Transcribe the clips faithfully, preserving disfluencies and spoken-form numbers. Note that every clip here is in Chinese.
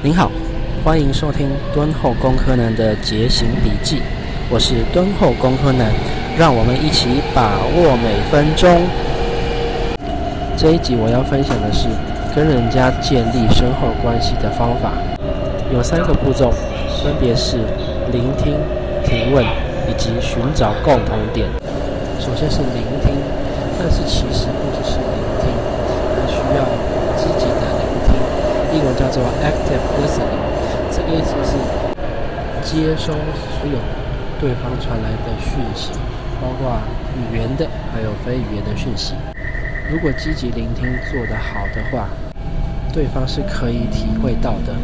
您好，欢迎收听敦厚工科男的节行笔记，我是敦厚工科男，让我们一起把握每分钟。这一集我要分享的是跟人家建立深厚关系的方法，有三个步骤，分别是聆听、提问以及寻找共同点。首先是聆听，但是其实不只是聆听，还需要积极的聆听，英文叫做 active listening， 这个意思是接收所有对方传来的讯息，包括语言的还有非语言的讯息。如果积极聆听做得好的话，对方是可以体会到的。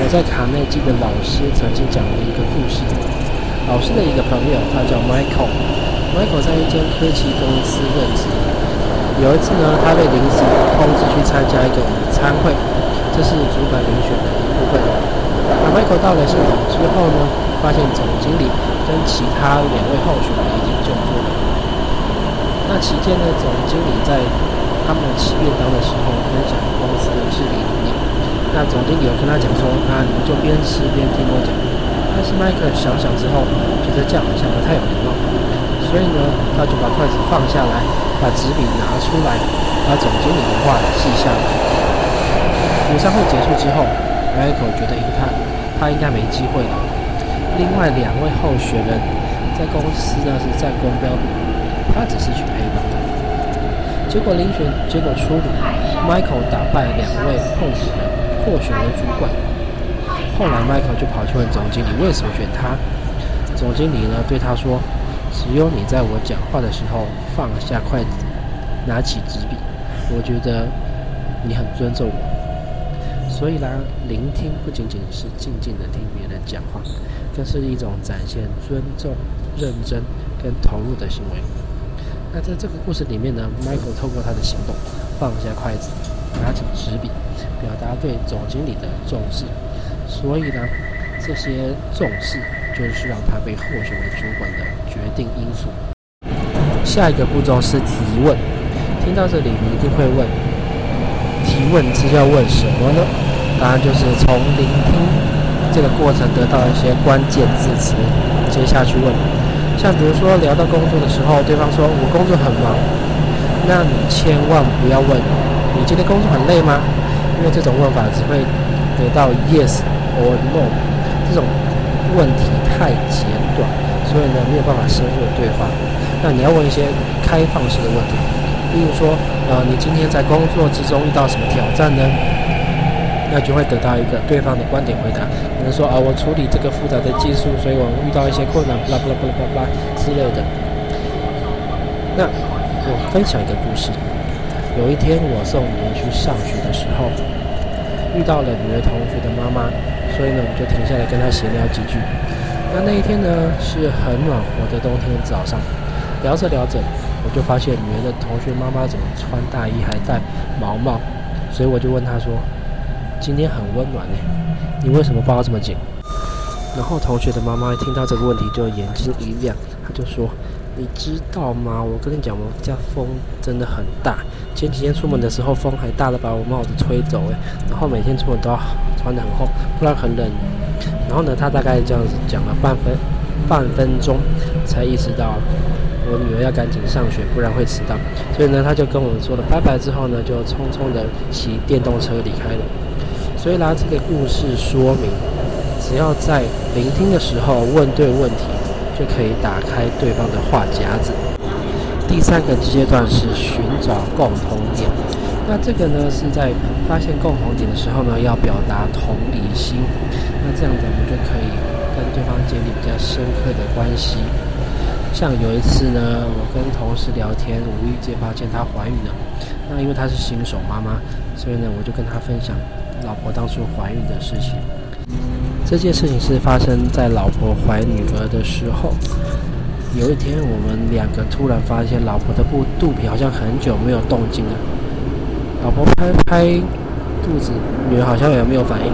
我在卡内基的老师曾经讲了一个故事，老师的一个朋友，他叫 Michael。Michael 在一间科技公司任职。有一次呢，他被临时通知去参加一个午餐会，这是主管遴选的一部分。那 Michael 到了现场之后呢，发现总经理跟其他两位候选人已经就座了。那期间呢，总经理在他们吃便当的时候分享公司的治理理念。那总经理有跟他讲说，那你就边吃边听我讲。但是迈克想想之后，觉得这样好像不太有礼貌，所以呢，他就把筷子放下来，把纸笔拿出来，把总经理的话记下来。午餐会结束之后，迈克觉得赢他，他应该没机会了。另外两位候选人在公司呢是战功彪炳，他只是去陪跑的。结果遴选结果出炉， Michael 打败两位候选人，获选为主管。后来 Michael 就跑去问总经理为什么选他，总经理呢对他说，只有你在我讲话的时候放下筷子，拿起纸笔，我觉得你很尊重我。所以啦，聆听不仅仅是静静的听别人讲话，更是一种展现尊重、认真跟投入的行为。那在这个故事里面呢， Michael 透过他的行动，放下筷子，拿起纸笔，表达对总经理的重视。所以呢，这些重视就是让他被获选为主管的决定因素。下一个步骤是提问。听到这里你一定会问，提问是要问什么呢？答案就是从聆听这个过程得到一些关键字词，接下去问。像比如说聊到工作的时候，对方说我工作很忙，那你千万不要问你今天工作很累吗？因为这种问法只会得到 yes or no， 这种问题太简短，所以呢没有办法深入对话。那你要问一些开放式的问题，例如说呃，你今天在工作之中遇到什么挑战呢？那就会得到一个对方的观点回答，可能说啊，我处理这个复杂的技术，所以我遇到一些困难，巴拉巴拉巴拉巴拉之类的。那我分享一个故事，有一天我送女儿去上学的时候，遇到了女儿同学的妈妈，所以呢我就停下来跟她闲聊几句。那那一天呢是很暖和的冬天早上，聊着聊着，我就发现女儿的同学妈妈怎么穿大衣还戴毛帽，所以我就问她说，今天很温暖耶，你为什么包这么紧？然后同学的妈妈听到这个问题就眼睛一亮，她就说，你知道吗，我跟你讲，我家风真的很大，前几天出门的时候风还大的把我帽子吹走耶，然后每天出门都要穿得很厚，不然很冷。然后呢她大概这样子讲了半分半分钟才意识到我女儿要赶紧上学，不然会迟到，所以呢她就跟我们说了拜拜之后呢，就匆匆的骑电动车离开了。所以啦，这个故事说明，只要在聆听的时候问对问题，就可以打开对方的话匣子。第三个阶段是寻找共同点。那这个呢是在发现共同点的时候呢，要表达同理心。那这样子我们就可以跟对方建立比较深刻的关系。像有一次呢，我跟同事聊天，无意间发现她怀孕了。那因为她是新手妈妈，所以呢我就跟她分享老婆当初怀孕的事情。这件事情是发生在老婆怀女儿的时候。有一天我们两个突然发现老婆的肚皮好像很久没有动静了，老婆拍拍肚子，女儿好像也没有反应，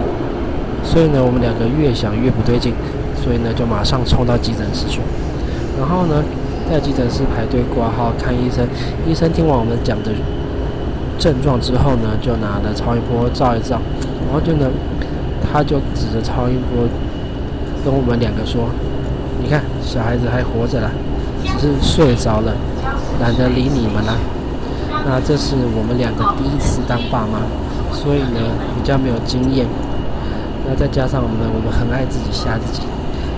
所以呢我们两个越想越不对劲，所以呢就马上冲到急诊室去。然后呢在急诊室排队挂号看医生，医生听完我们讲的症状之后呢，就拿了超音波照一照，然后就呢，他就指着超音波跟我们两个说，你看小孩子还活着了，只是睡着了，懒得理你们了。那这是我们两个第一次当爸妈，所以呢比较没有经验，那再加上我们我们很爱自己吓自己。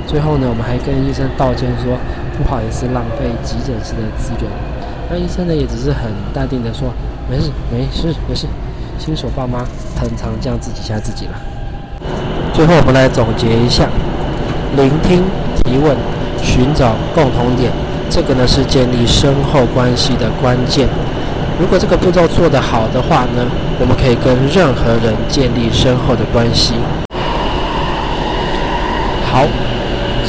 最后呢我们还跟医生道歉说不好意思浪费急诊室的资源，那医生呢也只是很淡定的说没事没事没事。新手爸妈很常这样自己吓自己了。最后我们来总结一下，聆听、提问、寻找共同点，这个呢是建立深厚关系的关键。如果这个步骤做得好的话呢，我们可以跟任何人建立深厚的关系。好，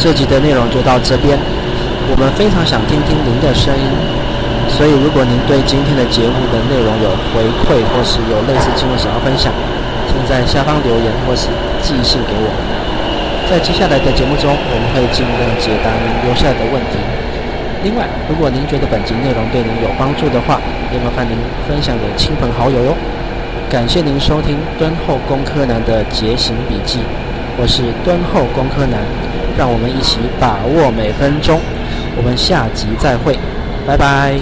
这集的内容就到这边，我们非常想听听您的声音，所以如果您对今天的节目的内容有回馈，或是有类似经验想要分享，请在下方留言或是寄信给我们。在接下来的节目中，我们会尽量解答您留下的问题。另外，如果您觉得本集内容对您有帮助的话，也麻烦您分享给亲朋好友哟。感谢您收听敦厚工科男的节行笔记，我是敦厚工科男，让我们一起把握每分钟。我们下集再会，拜拜。